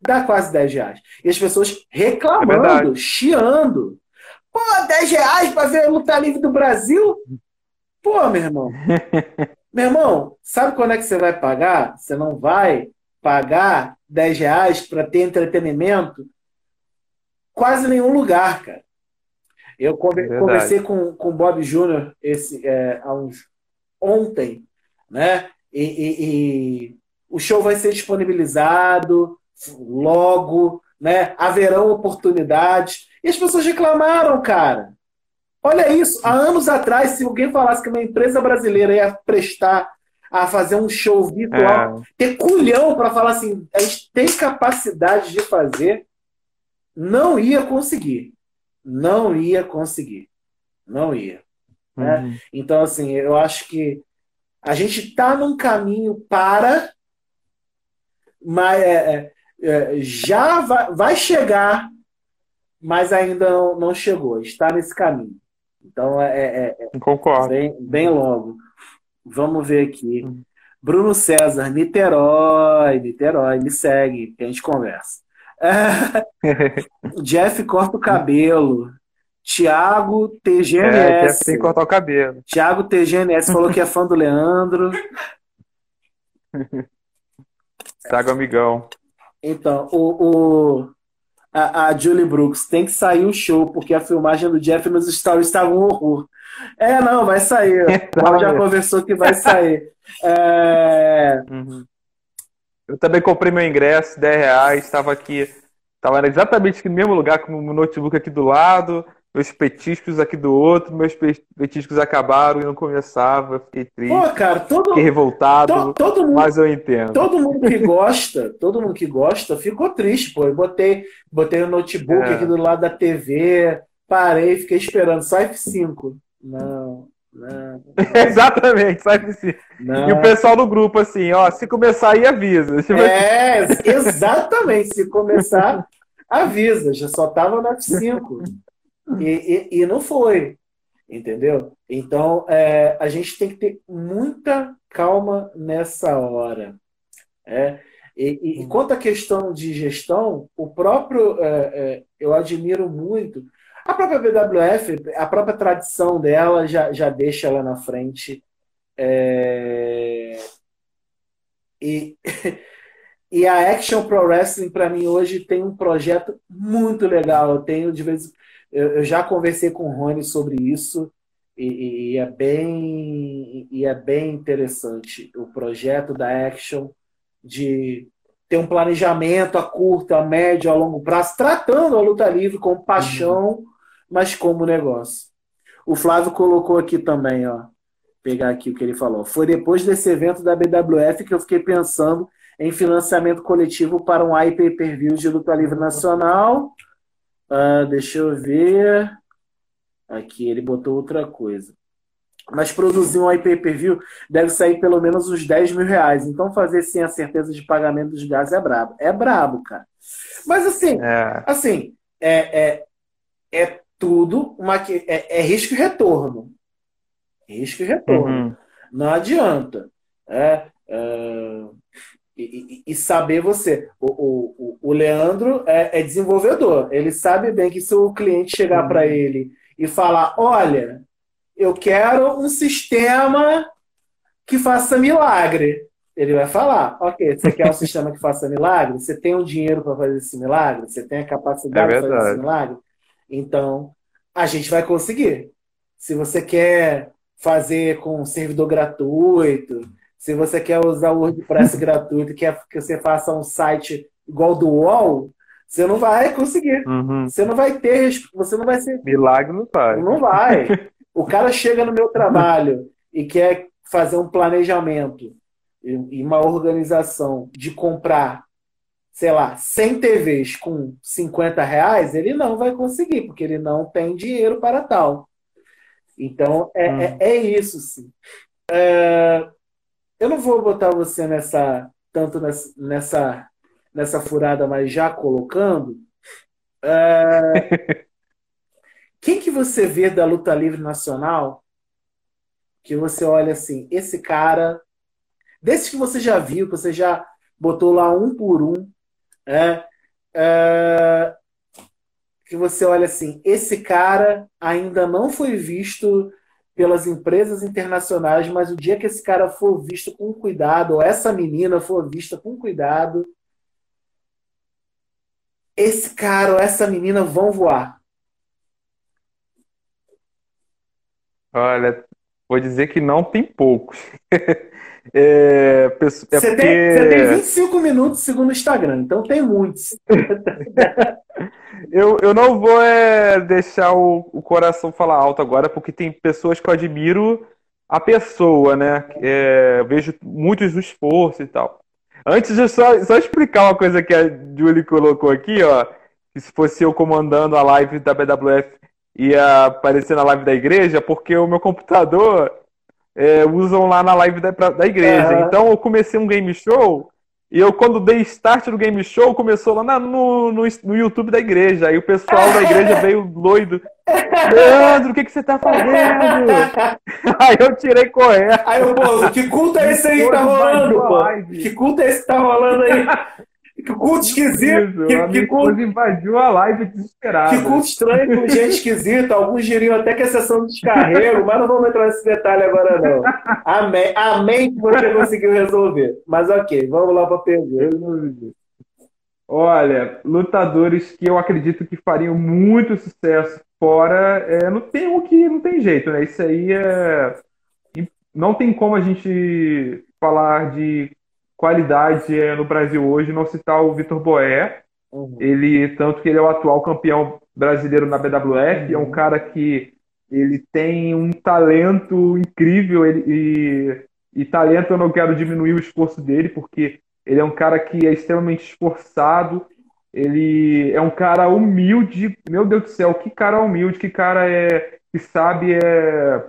dá quase dez reais. E as pessoas reclamando, é chiando. Pô, dez reais para ver a luta livre do Brasil? Pô, meu irmão, meu irmão, sabe quando é que você vai pagar? Você não vai pagar dez reais para ter entretenimento? Quase nenhum lugar, cara. Eu conver- conversei com, com o Bob Júnior esse, é, há uns, ontem, né? E, e, e o show vai ser disponibilizado logo, né? Haverão oportunidades. E as pessoas reclamaram, cara. Olha isso, há anos atrás, se alguém falasse que uma empresa brasileira ia prestar a fazer um show virtual, é. ter culhão para falar assim, a gente tem capacidade de fazer, não ia conseguir. Não ia conseguir. Não ia. Né? Uhum. Então, assim, eu acho que a gente está num caminho para, mas é, é, já vai, vai chegar, mas ainda não, não chegou. Está nesse caminho. Então, é, é, é concordo. Bem, bem logo. Vamos ver aqui. Bruno César, Niterói, Niterói, me segue, que a gente conversa. Jeff corta o cabelo. Tiago T G N S. É, Jeff tem que cortar o cabelo. Tiago T G N S falou que é fã do Leandro. Tiago amigão. Então, o... o... A, a Julie Brooks, tem que sair o show, porque a filmagem do Jeff nos stories estava um horror. É, não, vai sair. O Paulo já conversou que vai sair. É... Uhum. Eu também comprei meu ingresso, dez reais, estava aqui, estava exatamente no mesmo lugar, com o meu notebook aqui do lado, meus petiscos aqui do outro, meus petiscos acabaram e não começava, eu fiquei triste. Pô, cara, todo... Fiquei revoltado, to, todo mundo, mas eu entendo. Todo mundo que gosta, todo mundo que gosta ficou triste, pô. Eu botei, botei o notebook é. aqui do lado da T V, parei, fiquei esperando, só F cinco. Não, Não, não. Exatamente, sai por si. E o pessoal do grupo, assim, ó, se começar aí, avisa. Tipo é, assim. Exatamente, se começar, avisa. Já só tava no F cinco. E, e, e não foi, entendeu? Então, é, a gente tem que ter muita calma nessa hora. É. E, e, e quanto à questão de gestão, o próprio, é, é, eu admiro muito. A própria B W F, a própria tradição dela já, já deixa ela na frente. É... E, e a Action Pro Wrestling, para mim, hoje tem um projeto muito legal. Eu, tenho, de vez, eu, eu já conversei com o Rony sobre isso e, e, é bem, e é bem interessante o projeto da Action de ter um planejamento a curto, a médio, a longo prazo, tratando a luta livre com paixão, uhum. mas como negócio. O Flávio colocou aqui também, ó. Pegar aqui o que ele falou. Foi depois desse evento da B W F que eu fiquei pensando em financiamento coletivo para um I P P V de luta livre nacional. Uh, deixa eu ver. Aqui ele botou outra coisa. Mas produzir um I P P V deve sair pelo menos uns dez mil reais. Então fazer sem a certeza de pagamento dos gastos é brabo. É brabo, cara. Mas assim, é, assim, é, é, é tudo uma, é, é risco e retorno. Risco e retorno. Uhum. Não adianta. É, é, e, e saber você. O, o, o Leandro é, é desenvolvedor. Ele sabe bem que se o cliente chegar uhum. para ele e falar, olha... eu quero um sistema que faça milagre. Ele vai falar, ok, você quer um sistema que faça milagre? Você tem o dinheiro para fazer esse milagre? Você tem a capacidade é para fazer esse milagre? Então, a gente vai conseguir. Se você quer fazer com servidor gratuito, se você quer usar o WordPress gratuito, quer que você faça um site igual do U O L, você não vai conseguir. Uhum. Você não vai ter... Você não vai ser... Milagre não faz. Não vai. O cara chega no meu trabalho e quer fazer um planejamento e uma organização de comprar, sei lá, cem T Vs com cinquenta reais, ele não vai conseguir, porque ele não tem dinheiro para tal. Então, é, hum. é, é isso, sim. É, eu não vou botar você nessa, tanto nessa, nessa furada, mas já colocando... É, quem que você vê da luta livre nacional que você olha assim, esse cara, desses que você já viu, que você já botou lá um por um, é, é, que você olha assim, esse cara ainda não foi visto pelas empresas internacionais, mas o dia que esse cara for visto com cuidado, ou essa menina for vista com cuidado, esse cara ou essa menina vão voar. Olha, vou dizer que não tem poucos. É, você, é porque... tem, você tem vinte e cinco minutos segundo o Instagram, então tem muitos. eu, eu não vou é, deixar o, o coração falar alto agora, porque tem pessoas que eu admiro a pessoa, né? É, vejo muitos do esforço e tal. Antes de só, só explicar uma coisa que a Julie colocou aqui, ó, que se fosse eu comandando a live da B W F, ia aparecer na live da igreja, porque o meu computador é, usam lá na live da, pra, da igreja. Uhum. Então eu comecei um game show, e eu quando dei start no game show, começou lá na, no, no, no YouTube da igreja. Aí o pessoal da igreja veio doido. Leandro, o que, que você tá fazendo? Aí eu tirei correto. Aí eu, pô, que culto é esse aí que tá rolando, pô? Que culto é esse que tá rolando aí? Que culto esquisito. Que, que culto invadiu a live desesperado. Que culto estranho com gente esquisita. Alguns diriam até que é sessão de descarrego, mas não vamos entrar nesse detalhe agora, não. Amém, amém que você conseguiu resolver. Mas ok, vamos lá para a pergunta. Olha, lutadores que eu acredito que fariam muito sucesso fora, é, não tem o que, não tem jeito, né? Isso aí é... Não tem como a gente falar de... qualidade é, no Brasil hoje, não citar o Vitor Boé. Uhum. Ele, tanto que ele é o atual campeão brasileiro na B W F, uhum. é um cara que ele tem um talento incrível, ele, e, e talento eu não quero diminuir o esforço dele, porque ele é um cara que é extremamente esforçado, ele é um cara humilde, meu Deus do céu, que cara humilde, que cara é que sabe é,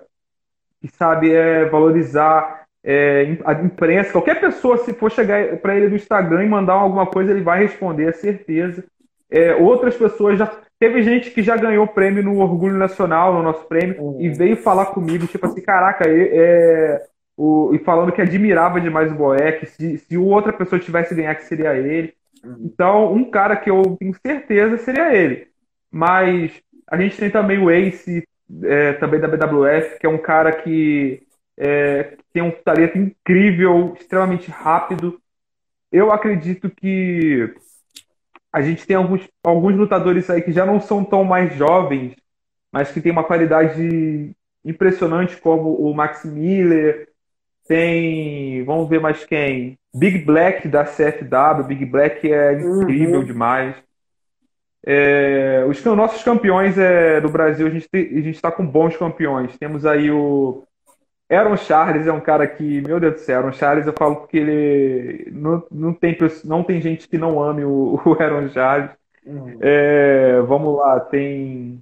que sabe é, valorizar é, a imprensa. Qualquer pessoa, se for chegar para ele no Instagram e mandar alguma coisa, ele vai responder, é certeza. É, outras pessoas já... Teve gente que já ganhou prêmio no Orgulho Nacional, no nosso prêmio, uhum. e veio falar comigo, tipo assim, caraca, é, é, o, e falando que admirava demais o Boé, que se, se outra pessoa tivesse ganhar, que seria ele. Uhum. Então, um cara que eu tenho certeza seria ele. Mas a gente tem também o Ace, é, também da B W F, que é um cara que é, tem um talento incrível, extremamente rápido. Eu acredito que... A gente tem alguns, alguns lutadores aí que já não são tão mais jovens, mas que tem uma qualidade impressionante, como o Max Miller, tem, vamos ver mais quem, Big Black da C F W. Big Black é incrível uhum. demais. É, os nossos campeões é, do Brasil, a gente está com bons campeões. Temos aí o Aaron Charles, é um cara que, meu Deus do céu, Aaron Charles, eu falo porque ele não, não, tem, não tem gente que não ame o, o Aaron Charles. Uhum. É, vamos lá, tem...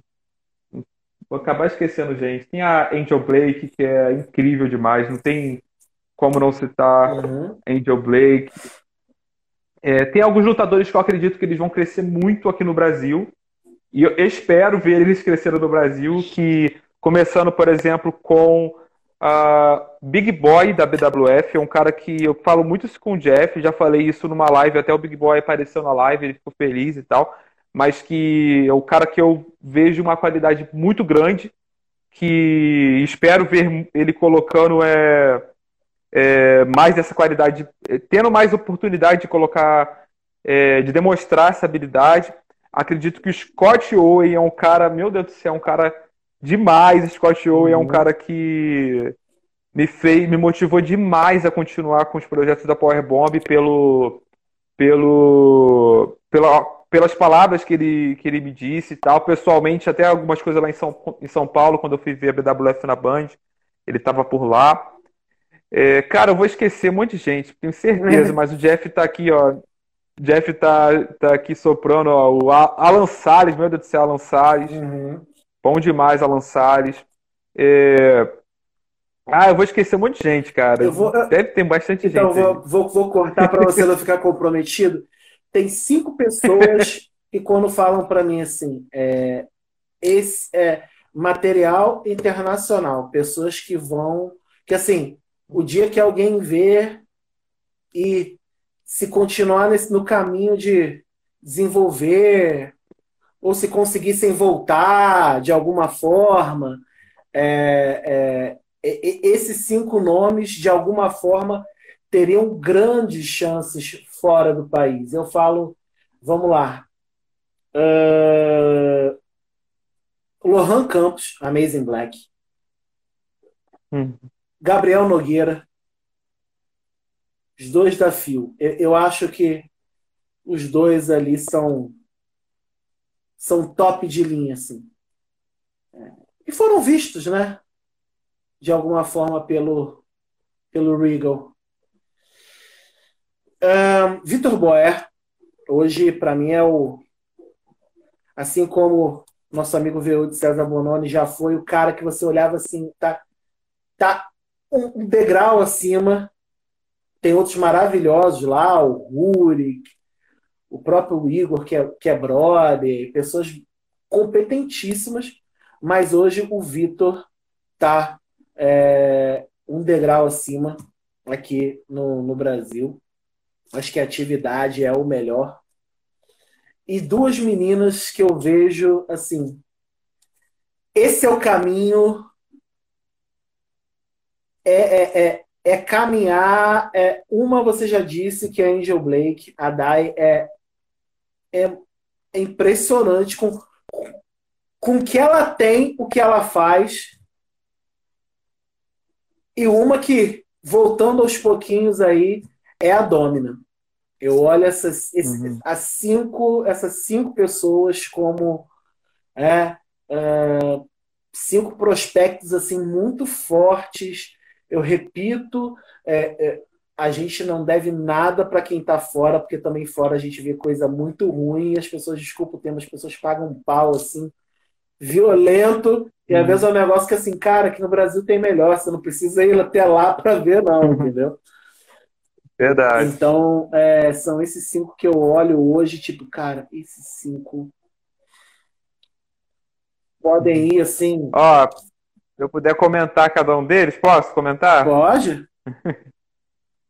Vou acabar esquecendo, gente. Tem a Angel Blake, que é incrível demais. Não tem como não citar uhum. Angel Blake. É, tem alguns lutadores que eu acredito que eles vão crescer muito aqui no Brasil. E eu espero ver eles crescendo no Brasil, que começando, por exemplo, com... Uh, Big Boy da B W F é um cara que eu falo muito isso com o Jeff, já falei isso numa live, até o Big Boy apareceu na live, ele ficou feliz e tal, mas que é o cara que eu vejo uma qualidade muito grande, que espero ver ele colocando é, é, mais essa qualidade, tendo mais oportunidade de colocar, é, de demonstrar essa habilidade. Acredito que o Scott Owen é um cara, meu Deus do céu, é um cara demais. Scott Owen uhum. é um cara que me fez, me motivou demais a continuar com os projetos da Powerbomb pelo, pelo, pela, pelas palavras que ele, que ele me disse e tal. Pessoalmente, até algumas coisas lá em São, em São Paulo, quando eu fui ver a B W F na Band, ele estava por lá. É, cara, eu vou esquecer um monte de gente, tenho certeza, mas o Jeff tá aqui, ó. O Jeff tá, tá aqui soprando, ó. O Alan Salles, meu Deus do céu, Alan Salles. Uhum. Bom demais, Alan Salles. É... Ah, eu vou esquecer um monte de gente, cara. Eu vou... Deve ter bastante então, gente. Então, vou, vou cortar para você não ficar comprometido. Tem cinco pessoas que quando falam para mim assim, é... esse é material internacional. Pessoas que vão... Que assim, o dia que alguém vê e se continuar nesse... no caminho de desenvolver... ou se conseguissem voltar de alguma forma, é, é, esses cinco nomes, de alguma forma, teriam grandes chances fora do país. Eu falo, vamos lá, uh, Lohan Campos, Amazing Black, hum. Gabriel Nogueira, os dois da F I U. Eu, eu acho que os dois ali são... são top de linha, assim. É. E foram vistos, né? De alguma forma, pelo, pelo Regal. Um, Vitor Boé, hoje, para mim, é o... Assim como nosso amigo V U de César Bononi já foi o cara que você olhava assim, tá, tá um degrau acima. Tem outros maravilhosos lá, o Rurik, o próprio Igor, que é, que é brother, pessoas competentíssimas, mas hoje o Vitor está é, um degrau acima aqui no, no Brasil. Acho que a atividade é o melhor. E duas meninas que eu vejo, assim, esse é o caminho, é... é, é é caminhar, é, uma você já disse que é Angel Blake, a Dai é, é, é impressionante com com que ela tem, o que ela faz. E uma que, voltando aos pouquinhos aí, é a Domina. Eu olho essas, esses, uhum. as cinco, essas cinco pessoas como é, é, cinco prospectos assim, muito fortes. Eu repito, é, é, a gente não deve nada para quem está fora, porque também fora a gente vê coisa muito ruim, e as pessoas, desculpa o termo, as pessoas pagam um pau assim, violento, E às vezes é um negócio que assim, cara, aqui no Brasil tem melhor, você não precisa ir até lá para ver não, entendeu? Verdade. Então, é, são esses cinco que eu olho hoje, tipo, cara, esses cinco podem ir assim... Ó, se eu puder comentar cada um deles, posso comentar? Pode.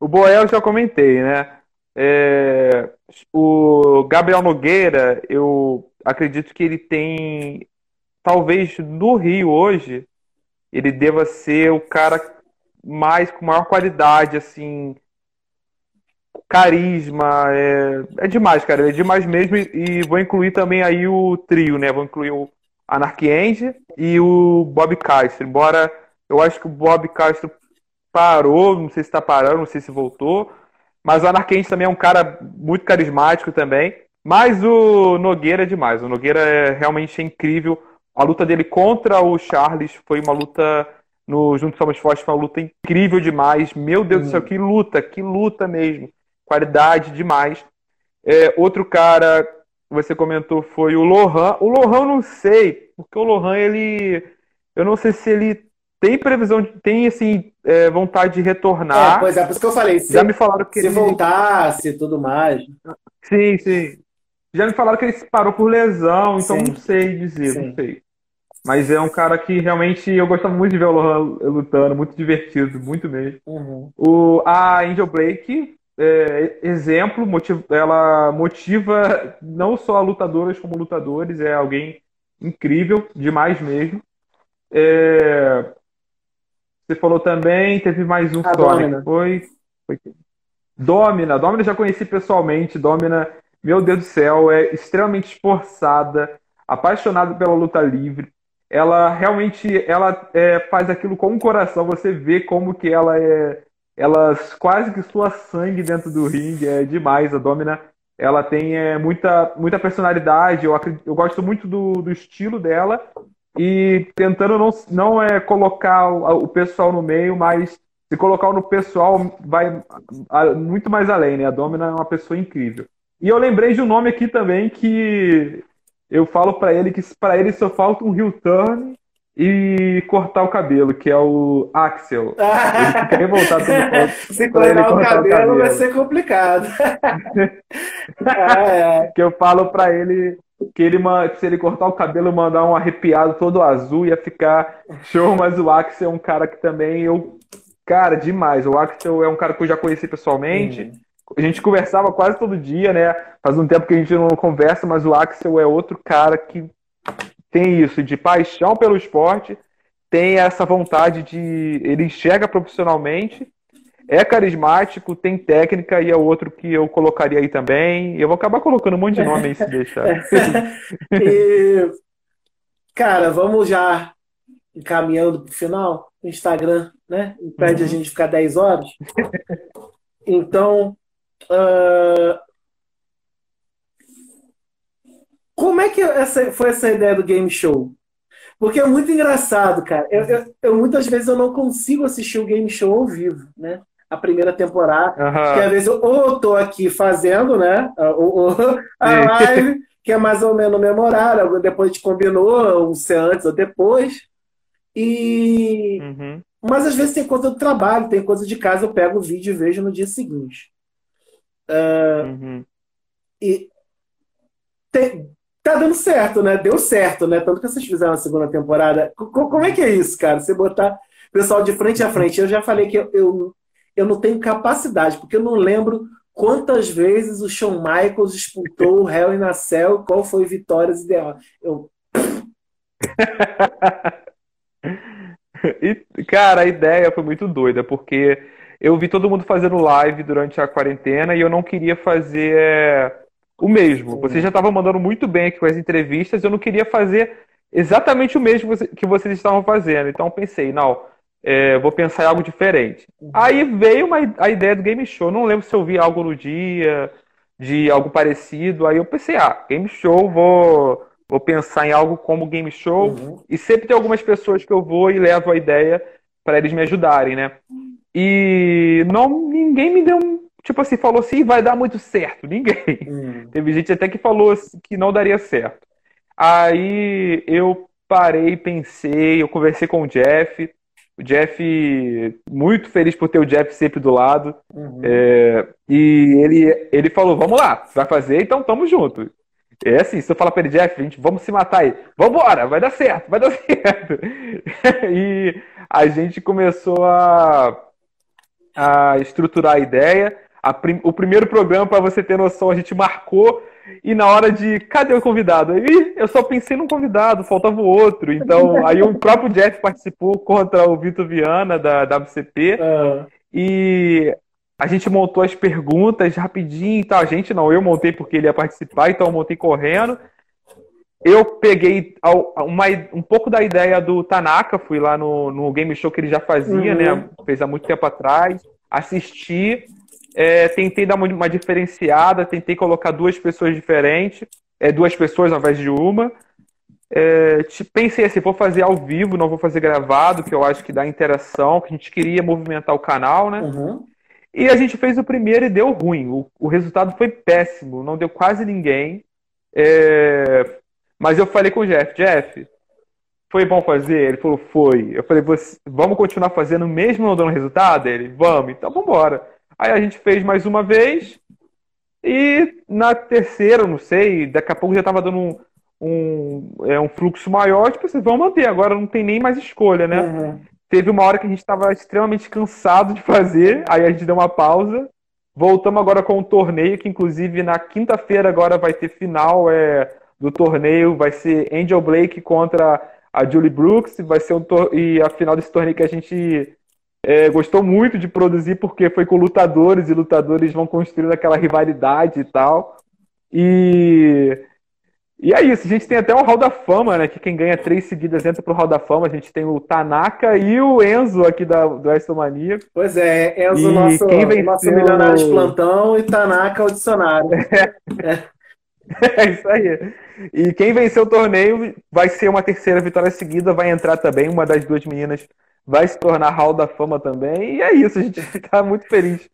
O Boel eu já comentei, né? É, o Gabriel Nogueira, eu acredito que ele tem... Talvez no Rio hoje ele deva ser o cara mais com maior qualidade, assim, carisma, é, é demais, cara, ele é demais mesmo. E, e vou incluir também aí o trio, né? Vou incluir o Anarkyange e o Bob Castro. Embora eu acho que o Bob Castro parou, não sei se tá parando, não sei se voltou, mas o Anarkyange também é um cara muito carismático também. Mas o Nogueira é demais, o Nogueira é realmente incrível. A luta dele contra o Charles foi uma luta no Juntos Somos Fortes, foi uma luta incrível demais. Meu Deus hum. do céu, que luta, que luta mesmo. Qualidade demais. É, outro cara que você comentou foi o Lohan. O Lohan eu não sei, porque o Lohan, ele... Eu não sei se ele tem previsão, de, tem assim, é, vontade de retornar. É, pois é, por isso que eu falei. Se, Já me falaram que se ele... voltasse e tudo mais. Sim, sim. Já me falaram que ele se parou por lesão, então sim. não sei dizer, sim. não sei. Mas é um cara que realmente eu gostava muito de ver o Lohan lutando, muito divertido, muito mesmo. Uhum. O, a Angel Blake, é, exemplo, motiva, ela motiva não só lutadoras como lutadores, é alguém incrível, demais mesmo. É, você falou também, teve mais um Domina. Foi, foi Domina, Domina já conheci pessoalmente, Domina, meu Deus do céu, é extremamente esforçada, apaixonada pela luta livre. Ela realmente ela é, faz aquilo com o coração. Você vê como que ela é... Ela quase que sua sangue dentro do ringue. É demais. A Domina, ela tem é, muita, muita personalidade. Eu, acredito, eu gosto muito do, do estilo dela. E tentando não, não é, colocar o, o pessoal no meio, mas se colocar no pessoal vai a, muito mais além, né? A Domina é uma pessoa incrível. E eu lembrei de um nome aqui também que... Eu falo pra ele que pra ele só falta um heel turn e cortar o cabelo, que é o Axel. Ele fica revoltado quando Se cortar, ele cortar o, cabelo, o cabelo vai ser complicado. ah, é. Que eu falo pra ele que, ele que se ele cortar o cabelo, mandar um arrepiado todo azul, ia ficar show. Mas o Axel é um cara que também eu... Cara, demais. O Axel é um cara que eu já conheci pessoalmente. Hum. A gente conversava quase todo dia, né? Faz um tempo que a gente não conversa, mas o Axel é outro cara que tem isso, de paixão pelo esporte, tem essa vontade de... Ele enxerga profissionalmente, é carismático, tem técnica, e é outro que eu colocaria aí também. Eu vou acabar colocando um monte de nome aí, se deixar. E, cara, vamos já encaminhando pro final. O Instagram, né? Impede uhum. a gente ficar dez horas. Então... Uh... Como é que essa, foi essa ideia do game show? Porque é muito engraçado, cara. Eu, eu, eu muitas vezes eu não consigo assistir o game show ao vivo, né? A primeira temporada. Uhum. Porque às vezes eu, ou eu tô aqui fazendo, né? Ou, ou, a live, que é mais ou menos memorável. Depois a gente combinou, ou se é antes ou depois. E... Uhum. Mas às vezes tem coisa do trabalho, tem coisa de casa, eu pego o vídeo e vejo no dia seguinte. Uh, uhum. E te, tá dando certo, né? Deu certo, né? Tanto que vocês fizeram a segunda temporada. C como é que é isso, cara? Você botar o pessoal de frente a frente. Eu já falei que eu, eu, eu não tenho capacidade, porque eu não lembro quantas vezes o Shawn Michaels disputou o Hell in a Cell, qual foi vitórias e derrotas. Eu... E, cara, a ideia foi muito doida, porque... Eu vi todo mundo fazendo live durante a quarentena e eu não queria fazer é, o mesmo. Vocês já estavam mandando muito bem aqui com as entrevistas, eu não queria fazer exatamente o mesmo que vocês estavam fazendo. Então eu pensei, não, é, vou pensar em algo diferente. Uhum. Aí veio uma, a ideia do game show. Não lembro se eu vi algo no dia, de algo parecido. Aí eu pensei, ah, game show, vou, vou pensar em algo como game show. Uhum. E sempre tem algumas pessoas que eu vou e levo a ideia para eles me ajudarem, né? E não, ninguém me deu, tipo assim, falou assim, vai dar muito certo. Ninguém. Hum. Teve gente até que falou que não daria certo. Aí eu parei, pensei, eu conversei com o Jeff. O Jeff, muito feliz por ter o Jeff sempre do lado. Uhum. É, e ele, ele falou, vamos lá, você vai fazer, então tamo junto. É assim, se eu falar pra ele, Jeff, a gente, vamos se matar aí. Vambora, vai dar certo, vai dar certo. E a gente começou a, a estruturar a ideia. A prim, o primeiro programa, pra você ter noção, a gente marcou. E na hora de, cadê o convidado? Aí eu só pensei num convidado, faltava o outro. Então, aí o próprio Jeff participou contra o Vitor Viana, da W C P. Uhum. E a gente montou as perguntas rapidinho e tal. A gente não, eu montei porque ele ia participar, então eu montei correndo. Eu peguei uma, um pouco da ideia do Tanaka, fui lá no, no game show que ele já fazia, uhum. né? Fez há muito tempo atrás. Assisti. É, tentei dar uma diferenciada, tentei colocar duas pessoas diferentes, é, duas pessoas ao invés de uma. É, pensei assim, vou fazer ao vivo, não vou fazer gravado, que eu acho que dá interação, que a gente queria movimentar o canal, né? Uhum. E a gente fez o primeiro e deu ruim. O, o resultado foi péssimo, não deu quase ninguém. É, mas eu falei com o Jeff, Jeff, foi bom fazer? Ele falou, foi. Eu falei, vamos continuar fazendo mesmo não dando resultado? Ele, vamos, então vamos embora. Aí a gente fez mais uma vez e na terceira, não sei, daqui a pouco já estava dando um, um, é, um fluxo maior, tipo, vocês vão manter, agora não tem nem mais escolha, né? Uhum. Teve uma hora que a gente estava extremamente cansado de fazer, aí a gente deu uma pausa, voltamos agora com o torneio, que inclusive na quinta-feira agora vai ter final é, do torneio, vai ser Angel Blake contra a Julie Brooks, vai ser um tor- e a final desse torneio que a gente... É, gostou muito de produzir porque foi com lutadores e lutadores vão construindo aquela rivalidade e tal. E, e é isso, a gente tem até o Hall da Fama, né? Que quem ganha três seguidas entra pro Hall da Fama. A gente tem o Tanaka e o Enzo aqui da, do WrestleMania. Pois é, Enzo, e nosso, quem venceu... nosso milionário de plantão, e Tanaka, o dicionário. É. É. É isso aí. E quem venceu o torneio vai ser uma terceira vitória seguida, vai entrar também, uma das duas meninas vai se tornar Hall da Fama também. E é isso, a gente tá muito feliz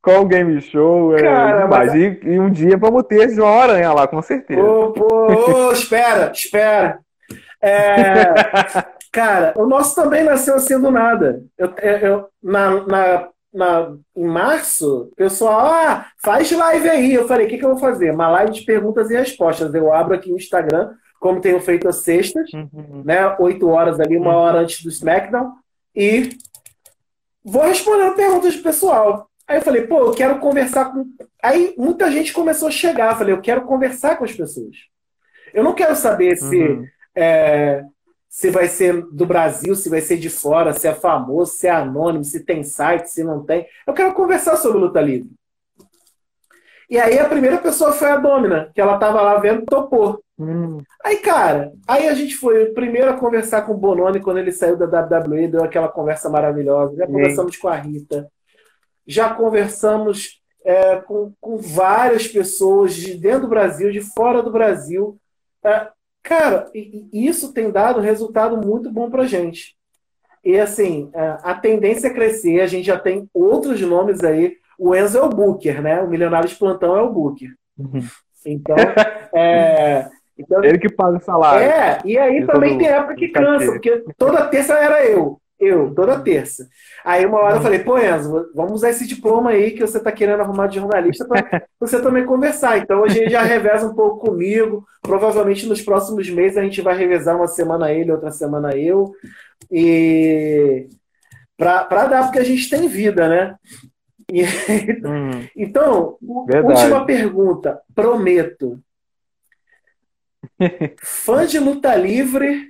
com o game show. Cara, é, mas... e, e um dia vamos ter essa hora lá, com certeza. Ô, pô, ô, espera, espera. É, cara, o nosso também nasceu assim do nada. Eu, eu, na, na, na, em março, o pessoal, ah, faz live aí. Eu falei, o que, que eu vou fazer? Uma live de perguntas e respostas. Eu abro aqui no Instagram, como tenho feito às sextas, uhum. né? Oito horas ali, uma hora antes do SmackDown. E vou respondendo perguntas do pessoal. Aí eu falei, pô, eu quero conversar com... Aí muita gente começou a chegar. Eu falei, eu quero conversar com as pessoas. Eu não quero saber se, uhum. é, se vai ser do Brasil, se vai ser de fora, se é famoso, se é anônimo, se tem site, se não tem. Eu quero conversar sobre luta livre. E aí a primeira pessoa foi a Domina, que ela tava lá vendo, topou. Hum. Aí, cara, aí a gente foi primeiro a conversar com o Bononi quando ele saiu da W W E, deu aquela conversa maravilhosa. Já Sim. conversamos com a Rita, já conversamos é, com, com várias pessoas de dentro do Brasil, de fora do Brasil. É, cara, e, e isso tem dado um resultado muito bom pra gente. E assim, é, a tendência é crescer, a gente já tem outros nomes aí. O Enzo é o Booker, né? O milionário de plantão é o Booker. Uhum. Então, é. Então, ele que paga o salário. É, e aí eu também tem época que cansa, porque toda terça era eu. Eu, toda terça. Aí uma hora eu falei, pô, Enzo, vamos usar esse diploma aí que você tá querendo arrumar de jornalista pra você também conversar. Então a gente já reveza um pouco comigo. Provavelmente nos próximos meses a gente vai revezar uma semana ele, outra semana eu. E pra, pra dar, porque a gente tem vida, né? Hum, então, verdade. Última pergunta, prometo. Fã de luta livre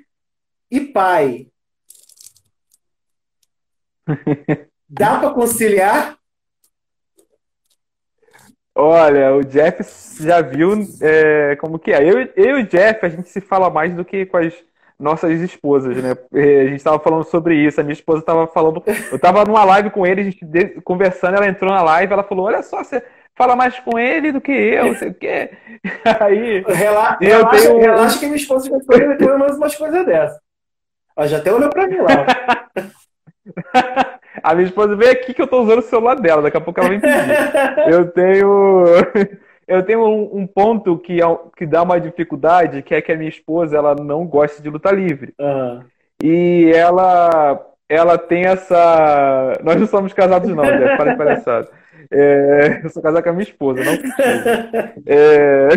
e pai, dá pra conciliar? Olha, o Jeff já viu é, como que é. Eu, eu e o Jeff, a gente se fala mais do que com as nossas esposas, né? A gente tava falando sobre isso, a minha esposa tava falando... Eu tava numa live com ele, a gente conversando, ela entrou na live, ela falou, olha só, você fala mais com ele do que eu, não sei o quê. Aí... Relaxa, eu relaxa, tenho... relaxa que minha esposa já foi depois mais umas coisas dessas. Ela já até olhou pra mim lá. A minha esposa veio aqui que eu tô usando o celular dela, daqui a pouco ela vem pedir. Eu tenho... Eu tenho um, um ponto que, é, que dá uma dificuldade, que é que a minha esposa, ela não gosta de luta livre. Uhum. E ela, ela tem essa... Nós não somos casados não, Jeff, para de palhaçada. É, eu sou casado com a minha esposa, não com a esposa. É...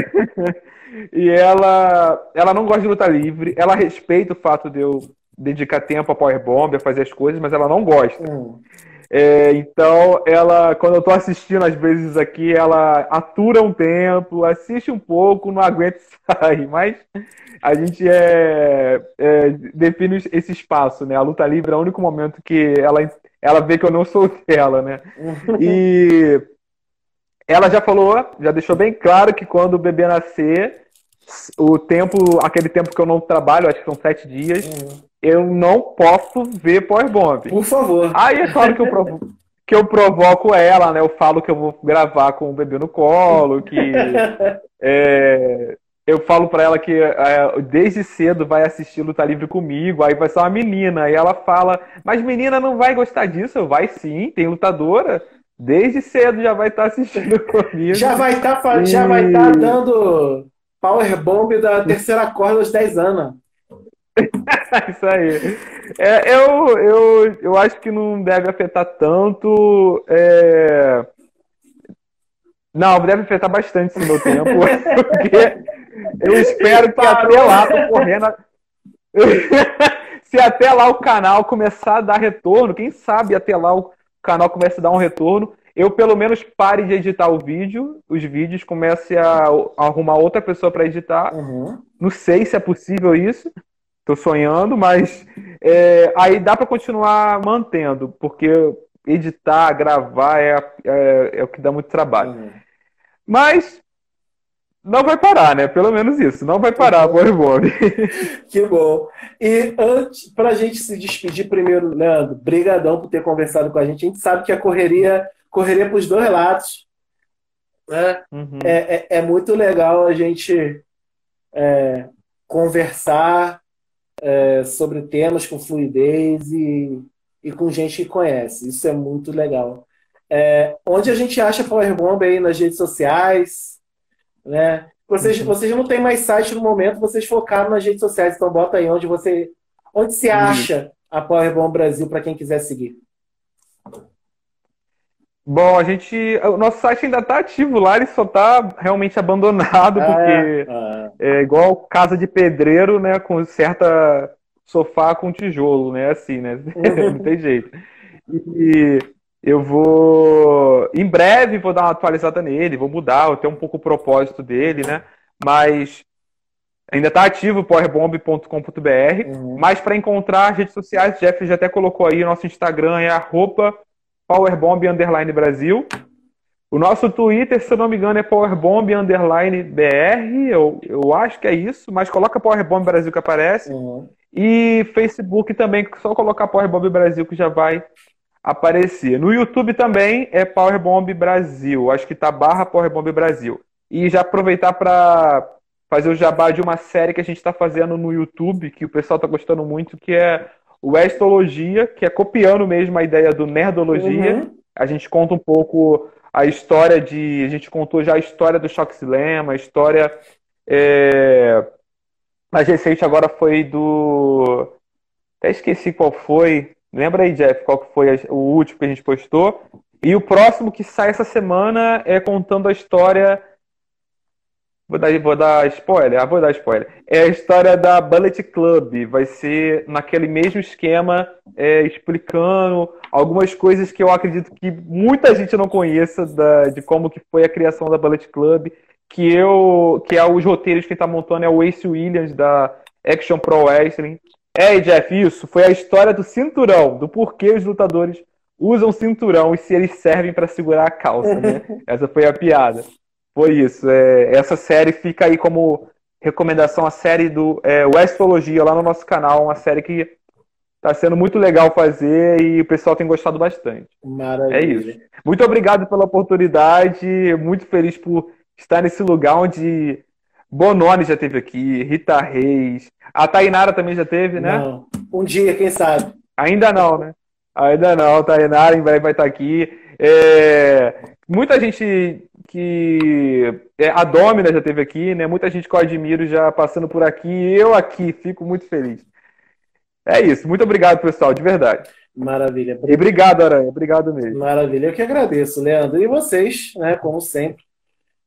E ela, ela não gosta de luta livre, ela respeita o fato de eu dedicar tempo a Powerbomb, a fazer as coisas, mas ela não gosta. Uhum. É, então, ela, quando eu tô assistindo às vezes aqui, ela atura um tempo, assiste um pouco, não aguenta sair, mas a gente é, é, define esse espaço, né? A luta livre é o único momento que ela, ela vê que eu não sou dela, né? E ela já falou, já deixou bem claro que quando o bebê nascer, o tempo, aquele tempo que eu não trabalho, acho que são sete dias, uhum. eu não posso ver Powerbomb. Por favor. Aí é claro que eu, provo que eu provoco ela, né? Eu falo que eu vou gravar com o bebê no colo, que é, eu falo pra ela que é, desde cedo vai assistir Luta Livre comigo, aí vai ser uma menina. E ela fala, mas menina não vai gostar disso. Eu, vai sim, tem lutadora. Desde cedo já vai estar tá assistindo comigo. Já vai estar tá, e... tá dando Powerbomb da terceira corda aos dez anos. Isso aí. É, eu, eu, eu acho que não deve afetar tanto. É... Não, deve afetar bastante esse meu tempo. Porque eu espero que até lá tô correndo. Se até lá o canal começar a dar retorno, quem sabe até lá o canal começa a dar um retorno. Eu, pelo menos, pare de editar o vídeo, os vídeos, comece a, a arrumar outra pessoa para editar. Uhum. Não sei se é possível isso. Tô sonhando, mas é, aí dá para continuar mantendo, porque editar, gravar é, é, é o que dá muito trabalho. Uhum. Mas não vai parar, né? Pelo menos isso. Não vai parar, Powerbomb. Que bom. E antes, para a gente se despedir primeiro, Leandro, brigadão por ter conversado com a gente. A gente sabe que a correria, correria para os dois lados, né? Uhum. É, é, é muito legal a gente é, conversar É, sobre temas com fluidez e, e com gente que conhece. Isso é muito legal. É, onde a gente acha Powerbomb aí nas redes sociais, né? Vocês, uhum. vocês não têm mais site no momento, vocês focaram nas redes sociais, então bota aí onde você onde se acha uhum. a Powerbomb Brasil para quem quiser seguir. Bom, a gente... O nosso site ainda está ativo lá, ele só está realmente abandonado, ah, porque ah. é igual casa de pedreiro, né? Com certa sofá com tijolo, né? Assim, né? Uhum. Não tem jeito. E eu vou... Em breve vou dar uma atualizada nele, vou mudar, até um pouco o propósito dele, né? Mas... Ainda está ativo, powerbomb ponto com ponto br. Uhum. Mas para encontrar as redes sociais, o Jeff já até colocou aí, nosso Instagram é arroba... Powerbomb Underline Brasil. O nosso Twitter, se eu não me engano, é Powerbomb Underline B R. Eu, eu acho que é isso, mas coloca Powerbomb Brasil que aparece. Uhum. E Facebook também, só colocar Powerbomb Brasil que já vai aparecer. No YouTube também é Powerbomb Brasil. Acho que tá barra Powerbomb Brasil. E já aproveitar para fazer o jabá de uma série que a gente está fazendo no YouTube, que o pessoal tá gostando muito, que é o Estologia, que é copiando mesmo a ideia do Nerdologia. Uhum. A gente conta um pouco a história de... A gente contou já a história do Choque Silema, a história... É... Mais recente agora foi do... Até esqueci qual foi. Lembra aí, Jeff, qual que foi o último que a gente postou. E o próximo que sai essa semana é contando a história... Vou dar, vou dar spoiler? Ah, vou dar spoiler. É a história da Bullet Club. Vai ser naquele mesmo esquema, é, explicando algumas coisas que eu acredito que muita gente não conheça da, de como que foi a criação da Bullet Club, que eu que é os roteiros que está montando é o Ace Williams, da Action Pro Wrestling. É, Jeff, isso foi a história do cinturão, do porquê os lutadores usam cinturão e se eles servem para segurar a calça, né? Essa foi a piada. Foi isso. É, essa série fica aí como recomendação, a série do é, Westologia, lá no nosso canal. Uma série que está sendo muito legal fazer e o pessoal tem gostado bastante. Maravilha. É isso. Muito obrigado pela oportunidade. Muito feliz por estar nesse lugar onde Bononi já esteve aqui, Rita Reis. A Thaynara também já teve, né? Não. Um dia, quem sabe? Ainda não, né? Ainda não. A Thaynara em breve vai estar aqui. É... Muita gente que É, a Domina já esteve aqui, né? Muita gente que eu admiro já passando por aqui. Eu aqui fico muito feliz. É isso. Muito obrigado, pessoal, de verdade. Maravilha. E obrigado, Aranha. Obrigado mesmo. Maravilha. Eu que agradeço, Leandro. E vocês, né? Como sempre,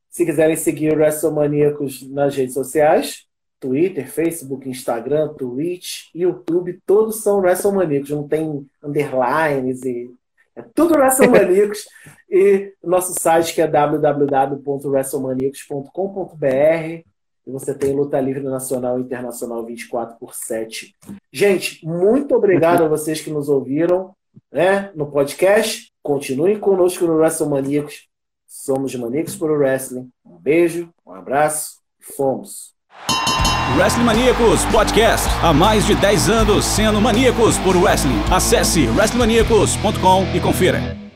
se quiserem seguir o WrestleManiacos nas redes sociais, Twitter, Facebook, Instagram, Twitch, YouTube, todos são WrestleManiacos. Não tem underlines e... É tudo WrestleManiacos. E nosso site, que é w w w ponto wrestlemaniacos ponto com ponto b r. E você tem luta livre nacional e internacional vinte e quatro por sete. Gente, muito obrigado a vocês que nos ouviram, né, no podcast. Continuem conosco no WrestleManiacos. Somos maníacos por wrestling. Um beijo, um abraço e fomos. WrestleManiacos Podcast. Há mais de dez anos sendo maníacos por wrestling. Acesse wrestlemaniacos ponto com e confira.